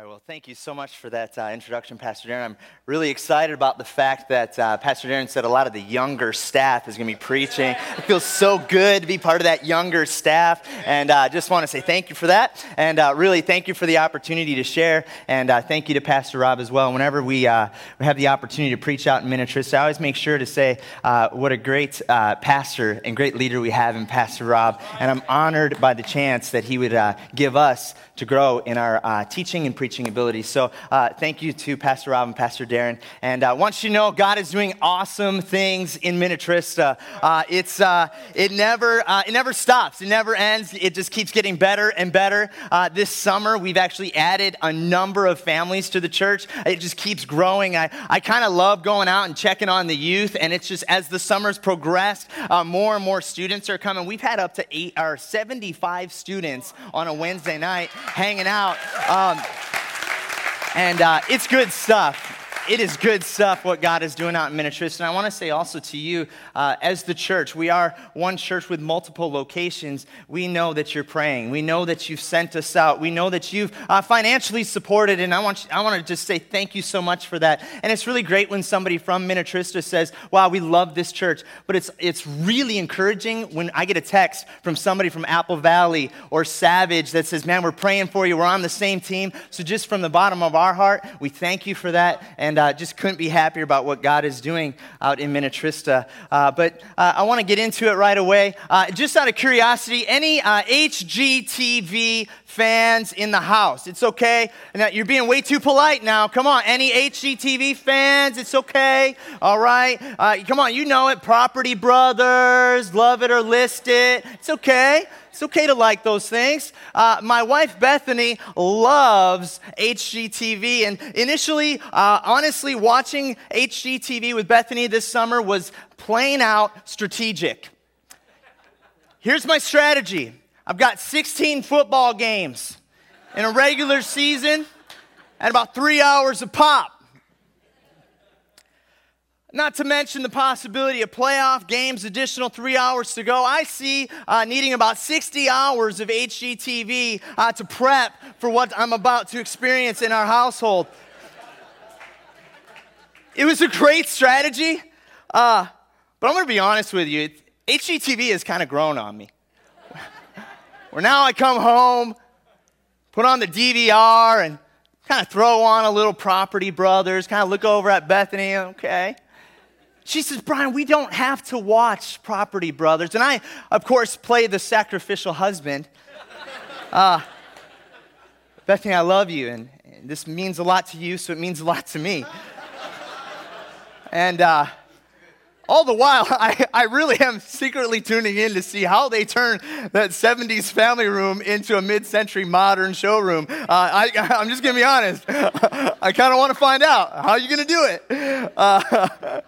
All right, well, thank you so much for that introduction, Pastor Darren. I'm really excited about the fact that Pastor Darren said a lot of the younger staff is going to be preaching. It feels so good to be part of that younger staff, and I just want to say thank you for that, and really thank you for the opportunity to share, and thank you to Pastor Rob as well. Whenever we have the opportunity to preach out in Minnetrista, I always make sure to say what a great pastor and great leader we have in Pastor Rob, and I'm honored by the chance that he would give us to grow in our teaching and preaching ability. So thank you to Pastor Rob and Pastor Darren. And once you know, God is doing awesome things in Minnetrista. It never stops. It never ends. It just keeps getting better and better. This summer, we've actually added a number of families to the church. It just keeps growing. I kind of love going out and checking on the youth. And it's just as the summer's progressed, more and more students are coming. We've had up to 75 students on a Wednesday night hanging out. And it's good stuff. It is good stuff what God is doing out in Minnetrista. And I want to say also to you, as the church, we are one church with multiple locations. We know that you're praying. We know that you've sent us out. We know that you've financially supported. And I want to just say thank you so much for that. And it's really great when somebody from Minnetrista says, wow, we love this church. But it's really encouraging when I get a text from somebody from Apple Valley or Savage that says, man, we're praying for you. We're on the same team. So just from the bottom of our heart, we thank you for that. And just couldn't be happier about what God is doing out in Minnetrista. But I want to get into it right away. Just out of curiosity, any HGTV fans in the house? It's okay. You're being way too polite now. Come on. Any HGTV fans? It's okay. All right. Come on. You know it. Property Brothers. Love it or list it. It's okay. It's okay to like those things. My wife, Bethany, loves HGTV. And initially, honestly, watching HGTV with Bethany this summer was plain out strategic. Here's my strategy. I've got 16 football games in a regular season and about 3 hours of pop. Not to mention the possibility of playoff games, additional 3 hours to go. I see needing about 60 hours of HGTV to prep for what I'm about to experience in our household. It was a great strategy, but I'm going to be honest with you. HGTV has kind of grown on me. Where now I come home, put on the DVR, and kind of throw on a little Property Brothers, kind of look over at Bethany, okay. She says, Brian, we don't have to watch Property Brothers. And I, of course, play the sacrificial husband. Bethany, I love you, and this means a lot to you, so it means a lot to me. And all the while, I really am secretly tuning in to see how they turn that 70s family room into a mid-century modern showroom. I'm just going to be honest. I kind of want to find out. How are you going to do it?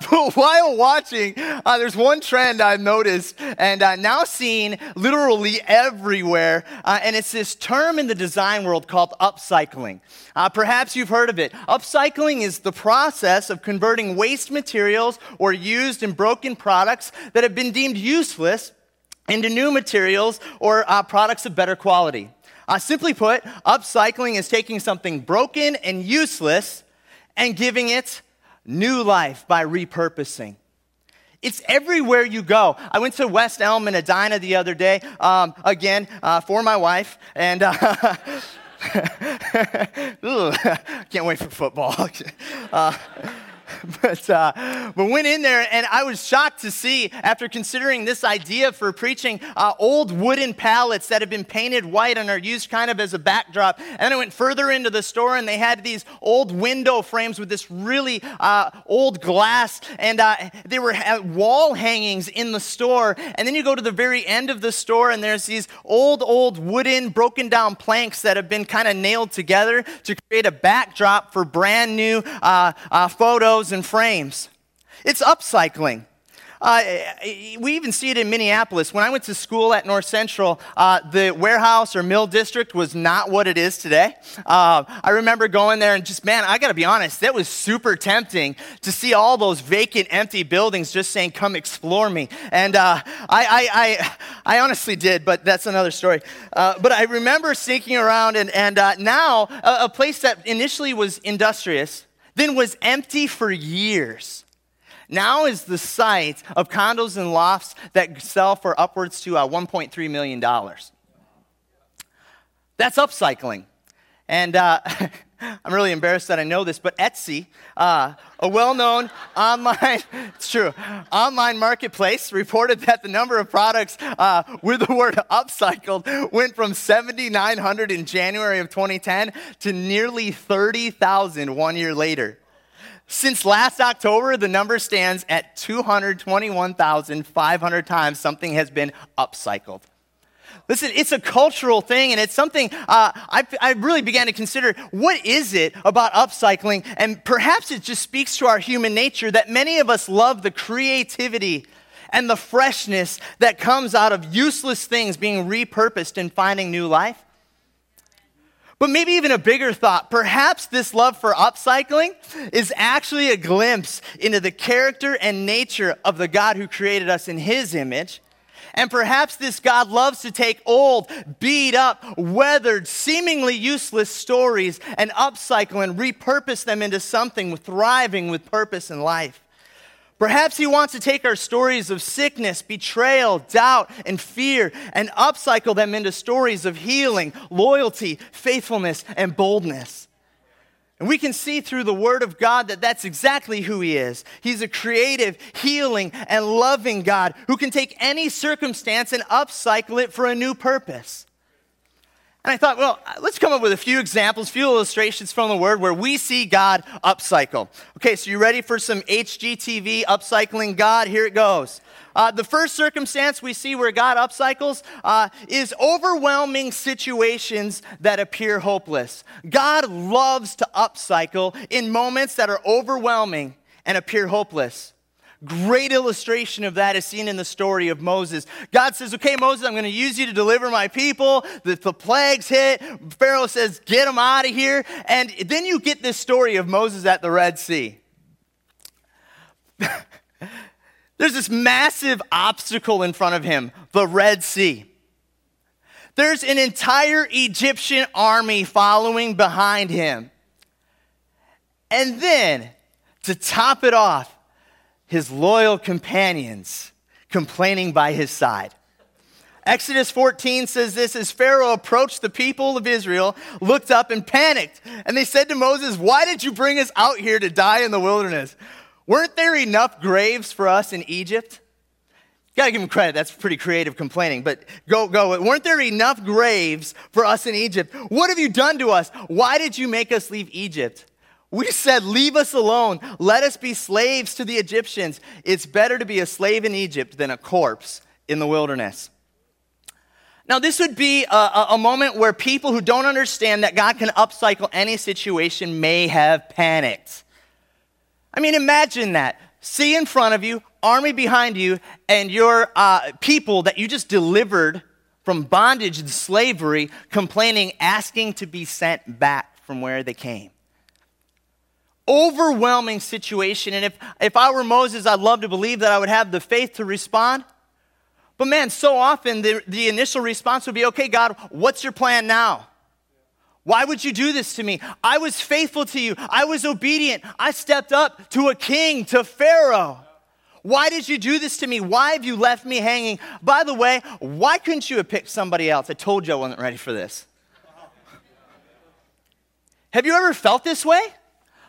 But while watching, there's one trend I've noticed and now seen literally everywhere, and it's this term in the design world called upcycling. Perhaps you've heard of it. Upcycling is the process of converting waste materials or used and broken products that have been deemed useless into new materials or products of better quality. Simply put, upcycling is taking something broken and useless and giving it new life by repurposing. It's everywhere you go. I went to West Elm in Edina the other day, again, for my wife, and can't wait for football. But went in there, and I was shocked to see, after considering this idea for preaching, old wooden pallets that have been painted white and are used kind of as a backdrop. And then I went further into the store, and they had these old window frames with this really old glass, and they were wall hangings in the store. And then you go to the very end of the store, and there's these old wooden, broken-down planks that have been kind of nailed together to create a backdrop for brand new photos and frames. It's upcycling. We even see it in Minneapolis. When I went to school at North Central, the warehouse or mill district was not what it is today. I remember going there and just, man, I got to be honest, that was super tempting to see all those vacant, empty buildings just saying, come explore me. And I honestly did, but that's another story. But I remember sneaking around and now a place that initially was industrious, then was empty for years. Now is the site of condos and lofts that sell for upwards to $1.3 million. That's upcycling. And I'm really embarrassed that I know this, but Etsy, a well-known online marketplace, reported that the number of products with the word upcycled went from 7,900 in January of 2010 to nearly 30,000 one year later. Since last October, the number stands at 221,500 times something has been upcycled. Listen, it's a cultural thing, and it's something I really began to consider. What is it about upcycling? And perhaps it just speaks to our human nature that many of us love the creativity and the freshness that comes out of useless things being repurposed and finding new life. But maybe even a bigger thought, perhaps this love for upcycling is actually a glimpse into the character and nature of the God who created us in his image. And perhaps this God loves to take old, beat up, weathered, seemingly useless stories and upcycle and repurpose them into something thriving with purpose in life. Perhaps he wants to take our stories of sickness, betrayal, doubt, and fear and upcycle them into stories of healing, loyalty, faithfulness, and boldness. And we can see through the word of God that that's exactly who he is. He's a creative, healing, and loving God who can take any circumstance and upcycle it for a new purpose. And I thought, well, let's come up with a few examples, few illustrations from the word where we see God upcycle. Okay, so you ready for some HGTV upcycling God? Here it goes. The first circumstance we see where God upcycles is overwhelming situations that appear hopeless. God loves to upcycle in moments that are overwhelming and appear hopeless. Great illustration of that is seen in the story of Moses. God says, okay, Moses, I'm going to use you to deliver my people. The plagues hit. Pharaoh says, get them out of here. And then you get this story of Moses at the Red Sea. There's this massive obstacle in front of him, the Red Sea. There's an entire Egyptian army following behind him. And then, to top it off, his loyal companions complaining by his side. Exodus 14 says this, as Pharaoh approached the people of Israel, looked up and panicked. And they said to Moses, why did you bring us out here to die in the wilderness? Weren't there enough graves for us in Egypt? Got to give him credit. That's pretty creative complaining, but go. Weren't there enough graves for us in Egypt? What have you done to us? Why did you make us leave Egypt? We said, leave us alone. Let us be slaves to the Egyptians. It's better to be a slave in Egypt than a corpse in the wilderness. Now, this would be a moment where people who don't understand that God can upcycle any situation may have panicked. I mean, imagine that. Sea in front of you, army behind you, and your people that you just delivered from bondage and slavery complaining, asking to be sent back from where they came. Overwhelming situation. And if I were Moses, I'd love to believe that I would have the faith to respond. But man, so often the initial response would be, okay, God, what's your plan now? Why would you do this to me? I was faithful to you. I was obedient. I stepped up to a king, to Pharaoh. Why did you do this to me? Why have you left me hanging? By the way, why couldn't you have picked somebody else? I told you I wasn't ready for this. Have you ever felt this way?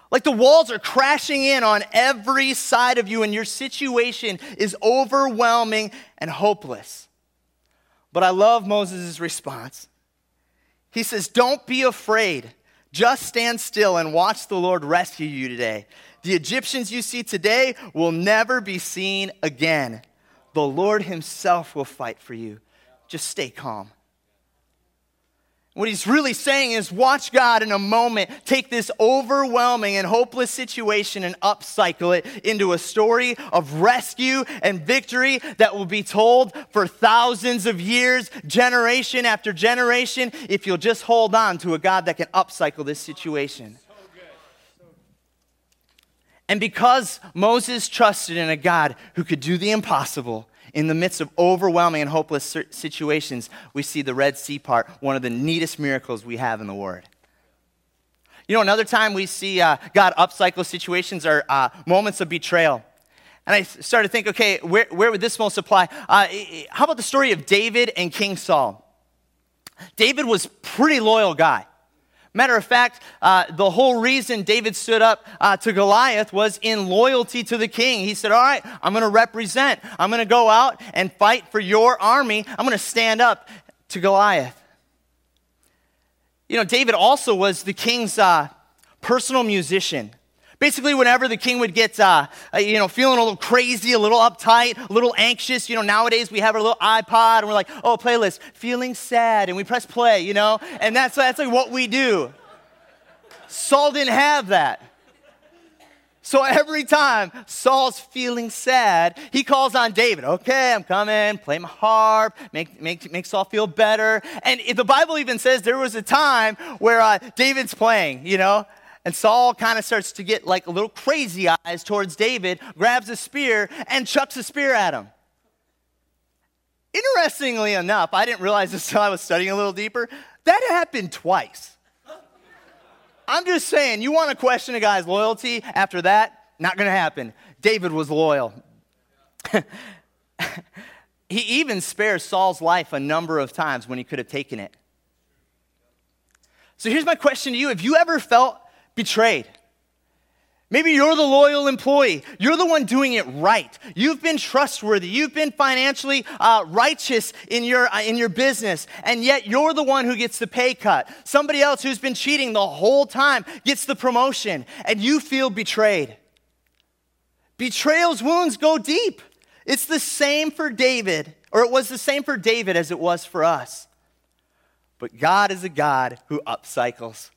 Like the walls are crashing in on every side of you and your situation is overwhelming and hopeless. But I love Moses' response. He says, don't be afraid. Just stand still and watch the Lord rescue you today. The Egyptians you see today will never be seen again. The Lord himself will fight for you. Just stay calm. What he's really saying is watch God in a moment take this overwhelming and hopeless situation and upcycle it into a story of rescue and victory that will be told for thousands of years, generation after generation, if you'll just hold on to a God that can upcycle this situation. And because Moses trusted in a God who could do the impossible, in the midst of overwhelming and hopeless situations, we see the Red Sea part, one of the neatest miracles we have in the Word. You know, another time we see God upcycle situations are moments of betrayal. And I started to think, okay, where would this most apply? How about the story of David and King Saul? David was a pretty loyal guy. Matter of fact, the whole reason David stood up to Goliath was in loyalty to the king. He said, all right, I'm going to represent. I'm going to go out and fight for your army. I'm going to stand up to Goliath. You know, David also was the king's personal musician. Basically, whenever the king would get, feeling a little crazy, a little uptight, a little anxious, nowadays we have our little iPod and we're like, oh, playlist, feeling sad, and we press play, and that's like what we do. Saul didn't have that. So every time Saul's feeling sad, he calls on David. Okay, I'm coming, play my harp, make Saul feel better. And the Bible even says there was a time where David's playing, And Saul kind of starts to get like a little crazy eyes towards David, grabs a spear, and chucks a spear at him. Interestingly enough, I didn't realize this until I was studying a little deeper. That happened twice. I'm just saying, you want to question a guy's loyalty after that? Not going to happen. David was loyal. He even spared Saul's life a number of times when he could have taken it. So here's my question to you. Have you ever felt betrayed? Maybe you're the loyal employee. You're the one doing it right. You've been trustworthy. You've been financially righteous in your business, and yet you're the one who gets the pay cut. Somebody else who's been cheating the whole time gets the promotion, and you feel betrayed. Betrayal's wounds go deep. It's the same for David, or it was the same for David as it was for us. But God is a God who upcycles.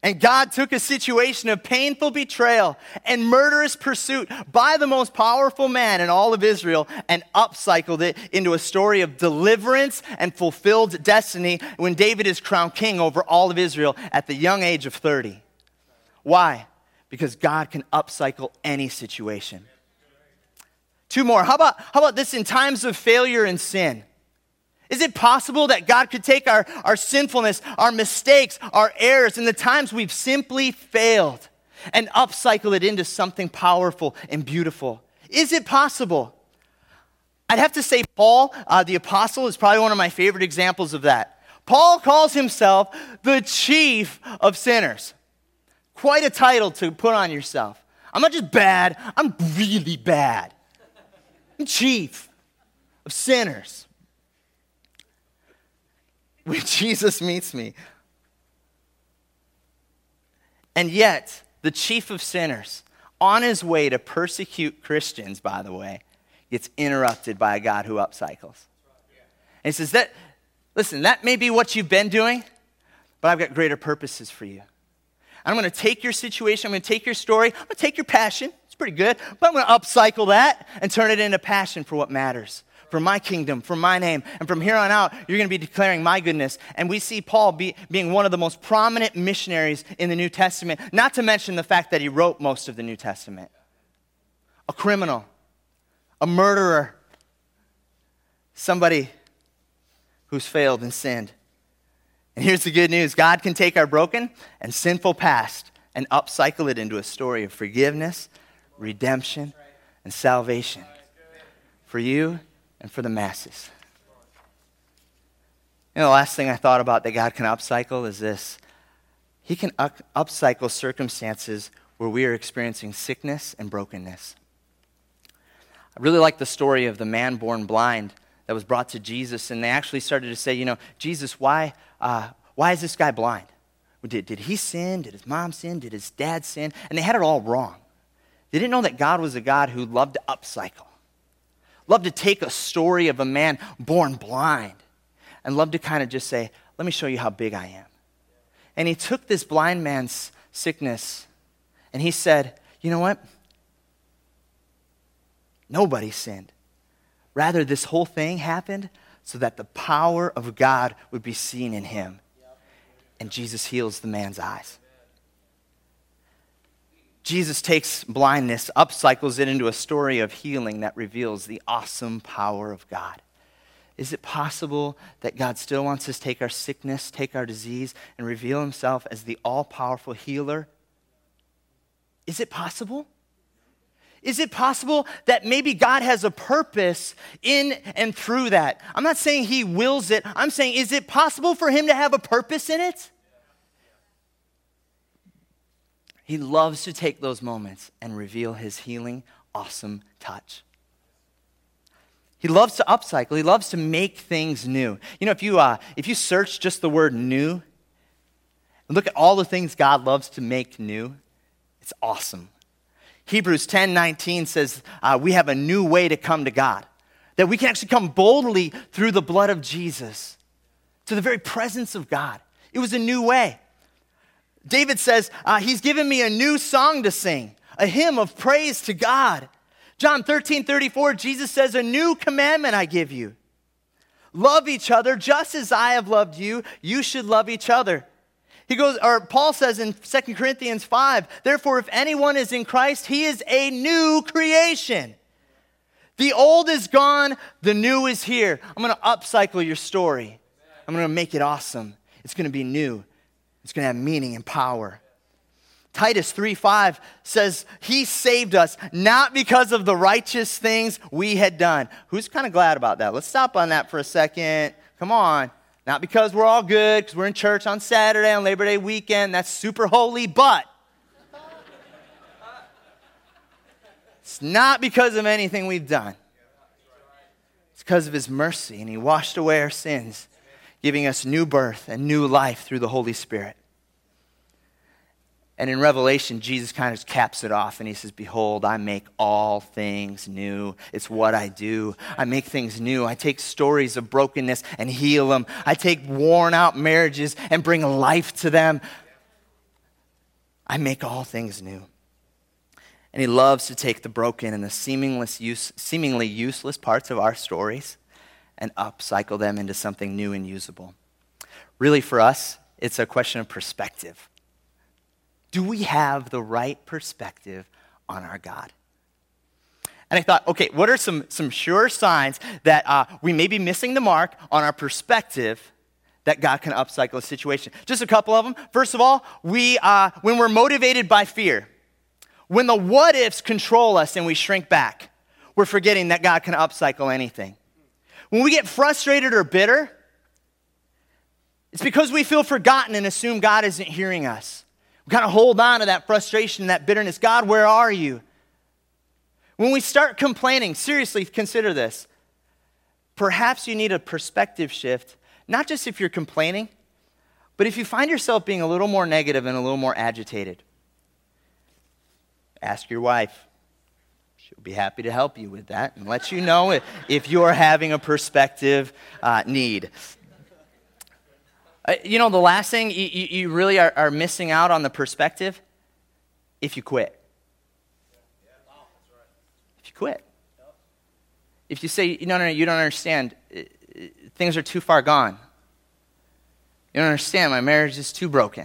And God took a situation of painful betrayal and murderous pursuit by the most powerful man in all of Israel and upcycled it into a story of deliverance and fulfilled destiny when David is crowned king over all of Israel at the young age of 30. Why? Because God can upcycle any situation. Two more. How about this in times of failure and sin? Is it possible that God could take our sinfulness, our mistakes, our errors, and the times we've simply failed and upcycle it into something powerful and beautiful? Is it possible? I'd have to say Paul, the apostle, is probably one of my favorite examples of that. Paul calls himself the chief of sinners. Quite a title to put on yourself. I'm not just bad, I'm really bad. I'm chief of sinners. When Jesus meets me. And yet, the chief of sinners, on his way to persecute Christians, by the way, gets interrupted by a God who upcycles. And he says, that may be what you've been doing, but I've got greater purposes for you. I'm going to take your situation, I'm going to take your story, I'm going to take your passion, it's pretty good, but I'm going to upcycle that and turn it into passion for what matters. For my kingdom, for my name, and from here on out, you're going to be declaring my goodness. And we see Paul being one of the most prominent missionaries in the New Testament, not to mention the fact that he wrote most of the New Testament. A criminal, a murderer, somebody who's failed and sinned. And here's the good news. God can take our broken and sinful past and upcycle it into a story of forgiveness, redemption, and salvation. For you and for the masses. And the last thing I thought about that God can upcycle is this. He can upcycle circumstances where we are experiencing sickness and brokenness. I really like the story of the man born blind that was brought to Jesus, and they actually started to say, Jesus, why is this guy blind? Did he sin? Did his mom sin? Did his dad sin? And they had it all wrong. They didn't know that God was a God who loved to upcycle. Love to take a story of a man born blind and loved to kind of just say, let me show you how big I am. And he took this blind man's sickness and he said, you know what? Nobody sinned. Rather, this whole thing happened so that the power of God would be seen in him. And Jesus heals the man's eyes. Jesus takes blindness, upcycles it into a story of healing that reveals the awesome power of God. Is it possible that God still wants us to take our sickness, take our disease, and reveal himself as the all-powerful healer? Is it possible? Is it possible that maybe God has a purpose in and through that? I'm not saying he wills it. I'm saying, is it possible for him to have a purpose in it? He loves to take those moments and reveal his healing, awesome touch. He loves to upcycle. He loves to make things new. You know, if you search just the word new, and look at all the things God loves to make new, it's awesome. Hebrews 10:19 says we have a new way to come to God, that we can actually come boldly through the blood of Jesus to the very presence of God. It was a new way. David says, he's given me a new song to sing, a hymn of praise to God. John 13:34, Jesus says, a new commandment I give you. Love each other just as I have loved you. You should love each other. Paul says in 2 Corinthians 5, therefore, if anyone is in Christ, he is a new creation. The old is gone, the new is here. I'm going to upcycle your story. I'm going to make it awesome. It's going to be new. It's going to have meaning and power. Titus 3:5 says, he saved us not because of the righteous things we had done. Who's kind of glad about that? Let's stop on that for a second. Come on. Not because we're all good, because we're in church on Saturday, on Labor Day weekend. That's super holy, but it's not because of anything we've done. It's because of his mercy, and he washed away our sins, giving us new birth and new life through the Holy Spirit. And in Revelation, Jesus kind of caps it off, and he says, behold, I make all things new. It's what I do. I make things new. I take stories of brokenness and heal them. I take worn out marriages and bring life to them. I make all things new. And he loves to take the broken and the seemingly useless parts of our stories and upcycle them into something new and usable. Really, for us, it's a question of perspective. Do we have the right perspective on our God? And I thought, okay, what are some sure signs that we may be missing the mark on our perspective that God can upcycle a situation? Just a couple of them. First of all, when we're motivated by fear, when the what-ifs control us and we shrink back, we're forgetting that God can upcycle anything. When we get frustrated or bitter, it's because we feel forgotten and assume God isn't hearing us. We kind of hold on to that frustration, that bitterness. God, where are you? When we start complaining, seriously consider this. Perhaps you need a perspective shift, not just if you're complaining, but if you find yourself being a little more negative and a little more agitated. Ask your wife. She'll be happy to help you with that and let you know if you're having a perspective need. You know, the last thing, you really are missing out on the perspective if you quit. If you quit. If you say, no, you don't understand. Things are too far gone. You don't understand. My marriage is too broken.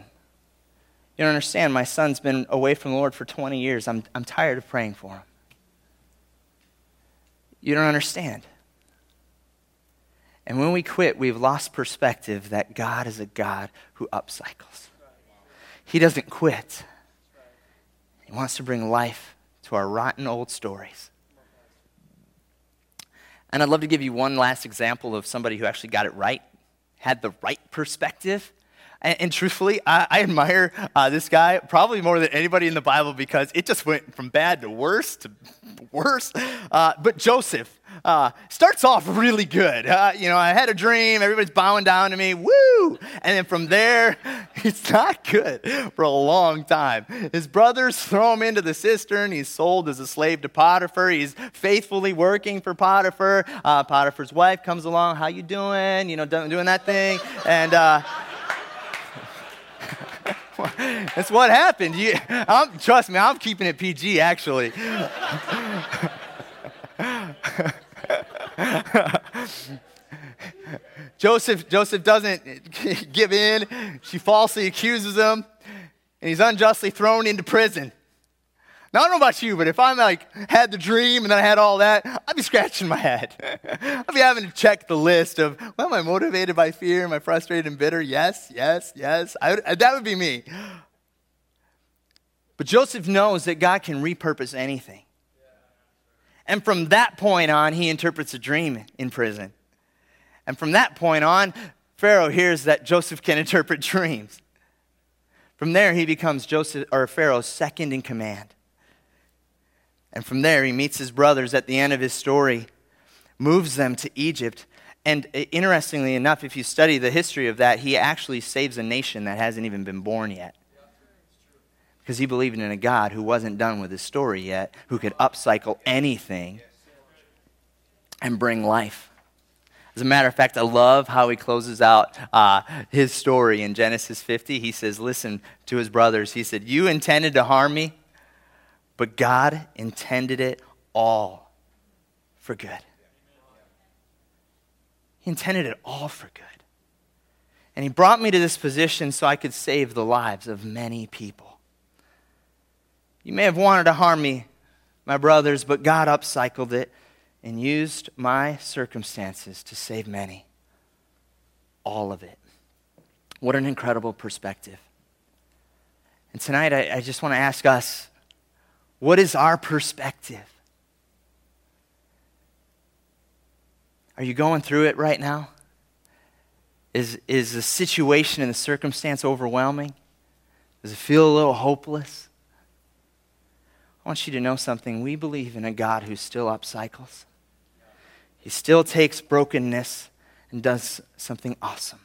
You don't understand. My son's been away from the Lord for 20 years. I'm tired of praying for him. You don't understand. And when we quit, we've lost perspective that God is a God who upcycles. He doesn't quit. He wants to bring life to our rotten old stories. And I'd love to give you one last example of somebody who actually got it right, had the right perspective. And truthfully, I admire this guy probably more than anybody in the Bible because it just went from bad to worse to worse. But Joseph. Starts off really good. I had a dream. Everybody's bowing down to me. Woo! And then from there, He's not good for a long time. His brothers throw him into the cistern. He's sold as a slave to Potiphar. He's faithfully working for Potiphar. Potiphar's wife comes along. How you doing? You know, doing that thing. And that's what happened. Trust me, I'm keeping it PG, actually. Joseph doesn't give in. She falsely accuses him, and he's unjustly thrown into prison. Now, I don't know about you, but if I had the dream and then I had all that, I'd be scratching my head. I'd be having to check the list of, well, am I motivated by fear? Am I frustrated and bitter? Yes. That would be me. But Joseph knows that God can repurpose anything. And from that point on, he interprets a dream in prison. And from that point on, Pharaoh hears that Joseph can interpret dreams. From there, he becomes Pharaoh's second in command. And from there, he meets his brothers at the end of his story, moves them to Egypt. And interestingly enough, if you study the history of that, he actually saves a nation that hasn't even been born yet. Because he believed in a God who wasn't done with his story yet, who could upcycle anything and bring life. As a matter of fact, I love how he closes out his story in Genesis 50. He says, listen to his brothers. He said, you intended to harm me, but God intended it all for good. He intended it all for good. And he brought me to this position so I could save the lives of many people. You may have wanted to harm me, my brothers, but God upcycled it and used my circumstances to save many. All of it. What an incredible perspective. And tonight, I just want to ask us, what is our perspective? Are you going through it right now? Is the situation and the circumstance overwhelming? Does it feel a little hopeless? I want you to know something. We believe in a God who still upcycles. He still takes brokenness and does something awesome.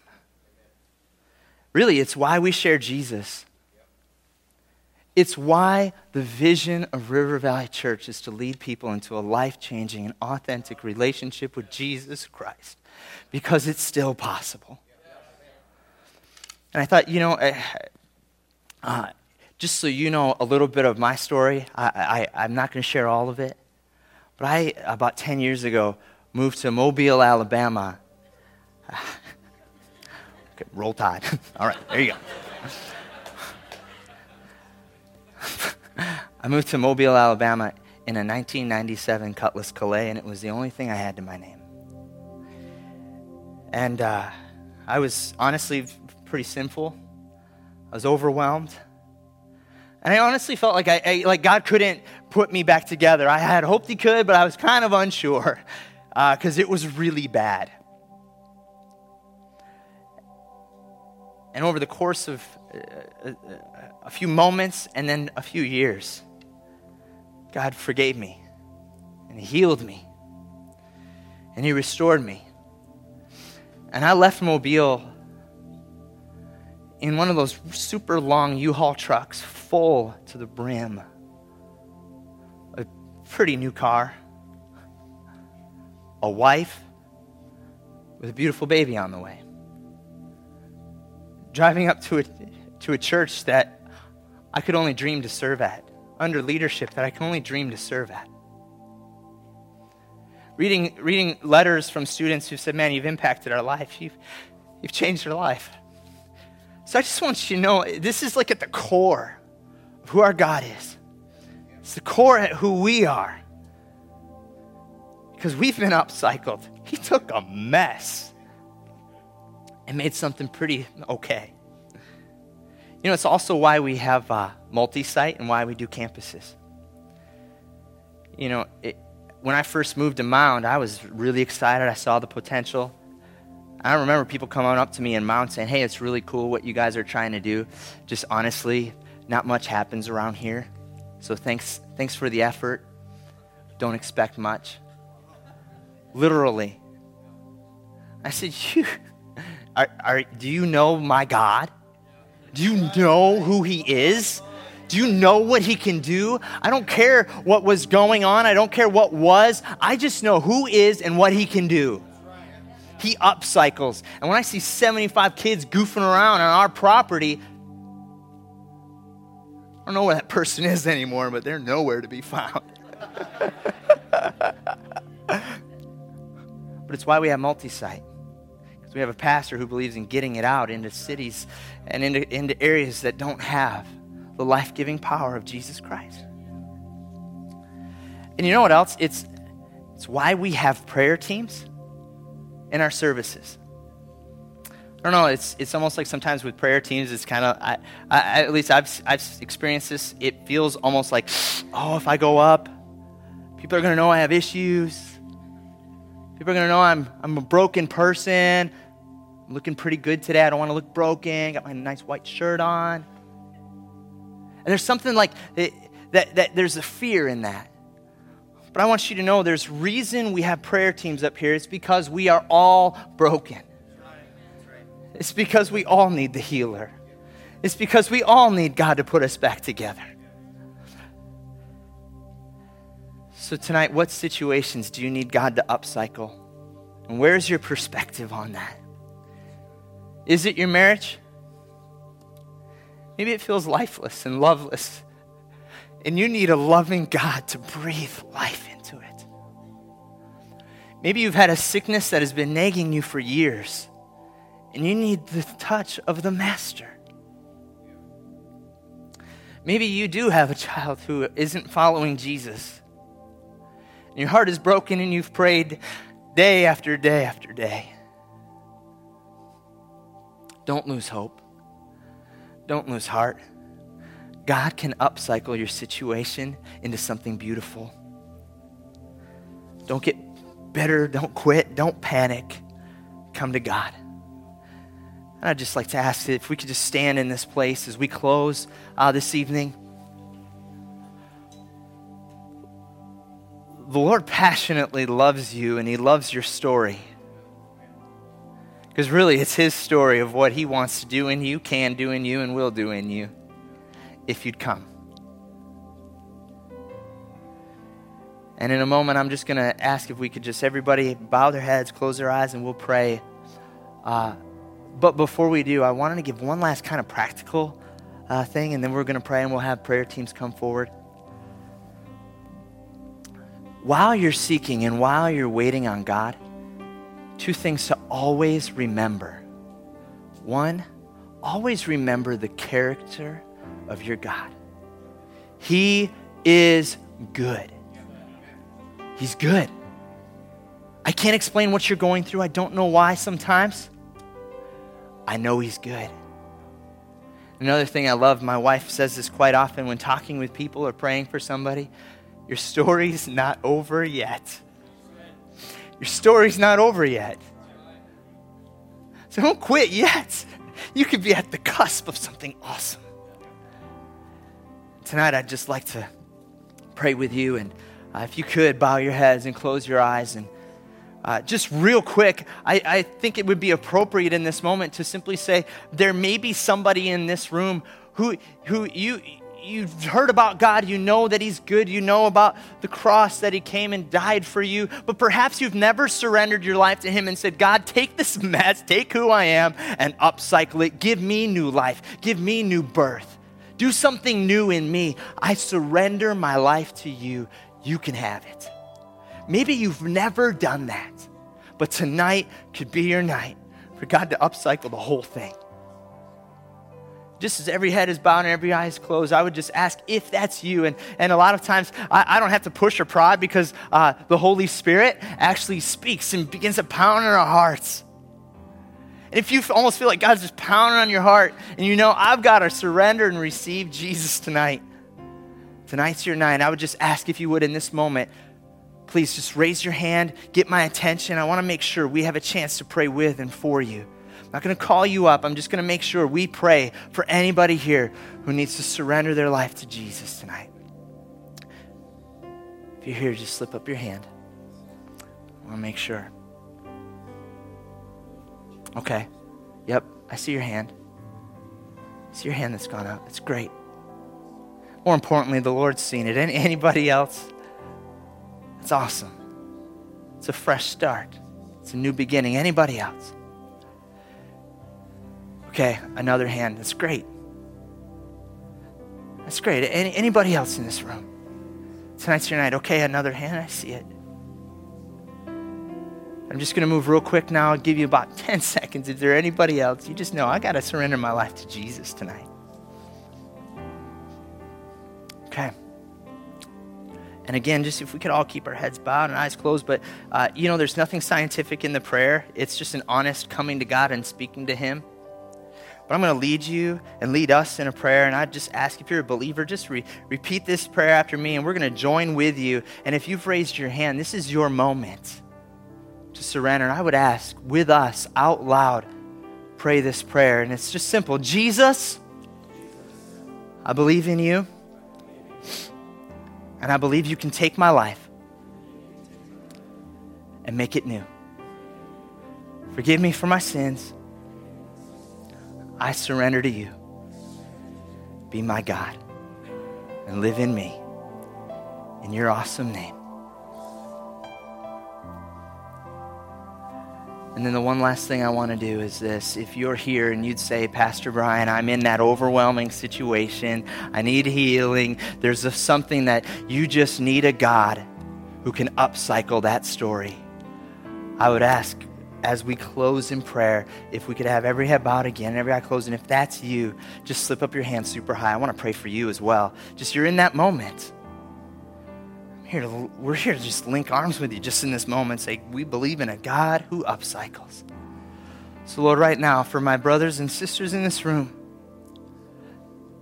Really, it's why we share Jesus. It's why the vision of River Valley Church is to lead people into a life-changing and authentic relationship with Jesus Christ, because it's still possible. And I thought, you know, just so you know a little bit of my story, I'm not going to share all of it, but I, about 10 years ago, moved to Mobile, Alabama. Okay, roll tide. All right, there you go. I moved to Mobile, Alabama in a 1997 Cutlass Calais, and it was the only thing I had to my name. And I was honestly pretty sinful. I was overwhelmed. And I honestly felt like I God couldn't put me back together. I had hoped he could, but I was kind of unsure because it was really bad. And over the course of a few moments and then a few years, God forgave me and he healed me and he restored me. And I left Mobile in one of those super long U-Haul trucks, full to the brim. A pretty new car. A wife with a beautiful baby on the way. Driving up to a church that I could only dream to serve at, under leadership that I could only dream to serve at. Reading letters from students who said, man, you've impacted our life. You've changed our life. So I just want you to know, this is at the core of who our God is. It's the core of who we are. Because we've been upcycled. He took a mess and made something pretty okay. You know, it's also why we have multi-site and why we do campuses. You know, when I first moved to Mound, I was really excited. I saw the potential. I remember people coming up to me in Mound saying, hey, it's really cool what you guys are trying to do. Just honestly, not much happens around here. So thanks for the effort. Don't expect much. Literally. I said, do you know my God? Do you know who he is? Do you know what he can do? I don't care what was going on. I don't care what was. I just know who is and what he can do. He upcycles. And when I see 75 kids goofing around on our property, I don't know where that person is anymore, but they're nowhere to be found. But it's why we have multi-site. Because we have a pastor who believes in getting it out into cities and into areas that don't have the life-giving power of Jesus Christ. And you know what else? It's why we have prayer teams in our services. I don't know, it's almost like sometimes with prayer teams, it's kind of, at least I've experienced this, it feels almost like, oh, if I go up, people are going to know I have issues. People are going to know I'm a broken person. I'm looking pretty good today. I don't want to look broken. Got my nice white shirt on. And there's something like that there's a fear in that. But I want you to know there's reason we have prayer teams up here. It's because we are all broken. It's because we all need the healer. It's because we all need God to put us back together. So tonight, what situations do you need God to upcycle? And where's your perspective on that? Is it your marriage? Maybe it feels lifeless and loveless, and you need a loving God to breathe life into it. Maybe you've had a sickness that has been nagging you for years, and you need the touch of the Master. Maybe you do have a child who isn't following Jesus, and your heart is broken, and you've prayed day after day after day. Don't lose hope. Don't lose heart. God can upcycle your situation into something beautiful. Don't get bitter. Don't quit. Don't panic. Come to God. And I'd just like to ask if we could just stand in this place as we close this evening. The Lord passionately loves you and he loves your story. Because really, it's his story of what he wants to do in you, can do in you, and will do in you if you'd come. And in a moment, I'm just going to ask if we could just everybody bow their heads, close their eyes, and we'll pray. But before we do, I wanted to give one last kind of practical thing, and then we're going to pray, and we'll have prayer teams come forward. While you're seeking and while you're waiting on God, two things to always remember. One, always remember the character of your God. He is good. He's good. I can't explain what you're going through. I don't know why sometimes. I know he's good. Another thing I love, my wife says this quite often when talking with people or praying for somebody, your story's not over yet. Your story's not over yet. So don't quit yet. You could be at the cusp of something awesome. Tonight, I'd just like to pray with you. And if you could, bow your heads and close your eyes. And just real quick, I think it would be appropriate in this moment to simply say, there may be somebody in this room who you've heard about God, you know that he's good, you know about the cross that he came and died for you, but perhaps you've never surrendered your life to him and said, God, take this mess, take who I am and upcycle it. Give me new life. Give me new birth. Do something new in me. I surrender my life to you. You can have it. Maybe you've never done that, but tonight could be your night for God to upcycle the whole thing. Just as every head is bowed and every eye is closed, I would just ask if that's you. And a lot of times, I don't have to push or prod because the Holy Spirit actually speaks and begins to pound in our hearts. And if you almost feel like God's just pounding on your heart, and you know, I've got to surrender and receive Jesus tonight. Tonight's your night. I would just ask if you would in this moment, please just raise your hand, get my attention. I want to make sure we have a chance to pray with and for you. I'm not going to call you up. I'm just going to make sure we pray for anybody here who needs to surrender their life to Jesus tonight. If you're here, just slip up your hand. I want to make sure. Okay. Yep, I see your hand. It's your hand that's gone up. It's great. More importantly, the Lord's seen it. Anybody else? It's awesome. It's a fresh start. It's a new beginning. Anybody else? Okay, another hand. That's great. That's great. Anybody else in this room? Tonight's your night. Okay, another hand. I see it. I'm just going to move real quick now. I'll give you about 10 seconds. If there are anybody else, you just know, I got to surrender my life to Jesus tonight. Okay. And again, just if we could all keep our heads bowed and eyes closed, but there's nothing scientific in the prayer. It's just an honest coming to God and speaking to him. But I'm going to lead you and lead us in a prayer. And I just ask, if you're a believer, just repeat this prayer after me, and we're going to join with you. And if you've raised your hand, this is your moment to surrender. And I would ask, with us, out loud, pray this prayer. And it's just simple. Jesus, I believe in you. And I believe you can take my life and make it new. Forgive me for my sins. I surrender to you. Be my God and live in me. In your awesome name. And then the one last thing I want to do is this. If you're here and you'd say, Pastor Brian, I'm in that overwhelming situation. I need healing. There's something that you just need a God who can upcycle that story. I would ask, as we close in prayer, if we could have every head bowed again, every eye closed. And if that's you, just slip up your hand super high. I want to pray for you as well. Just you're in that moment. We're here to just link arms with you just in this moment. Say, we believe in a God who upcycles. So Lord, right now, for my brothers and sisters in this room,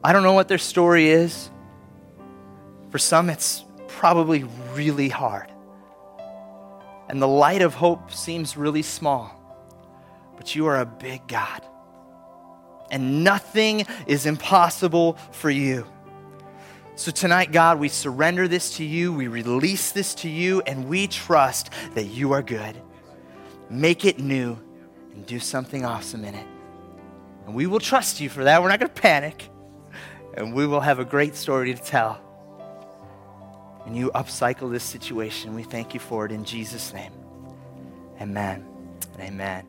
I don't know what their story is. For some, it's probably really hard. And the light of hope seems really small, but you are a big God. And nothing is impossible for you. So tonight, God, we surrender this to you, we release this to you, and we trust that you are good. Make it new and do something awesome in it. And we will trust you for that. We're not going to panic. And we will have a great story to tell. And you upcycle this situation. We thank you for it in Jesus' name. Amen and amen.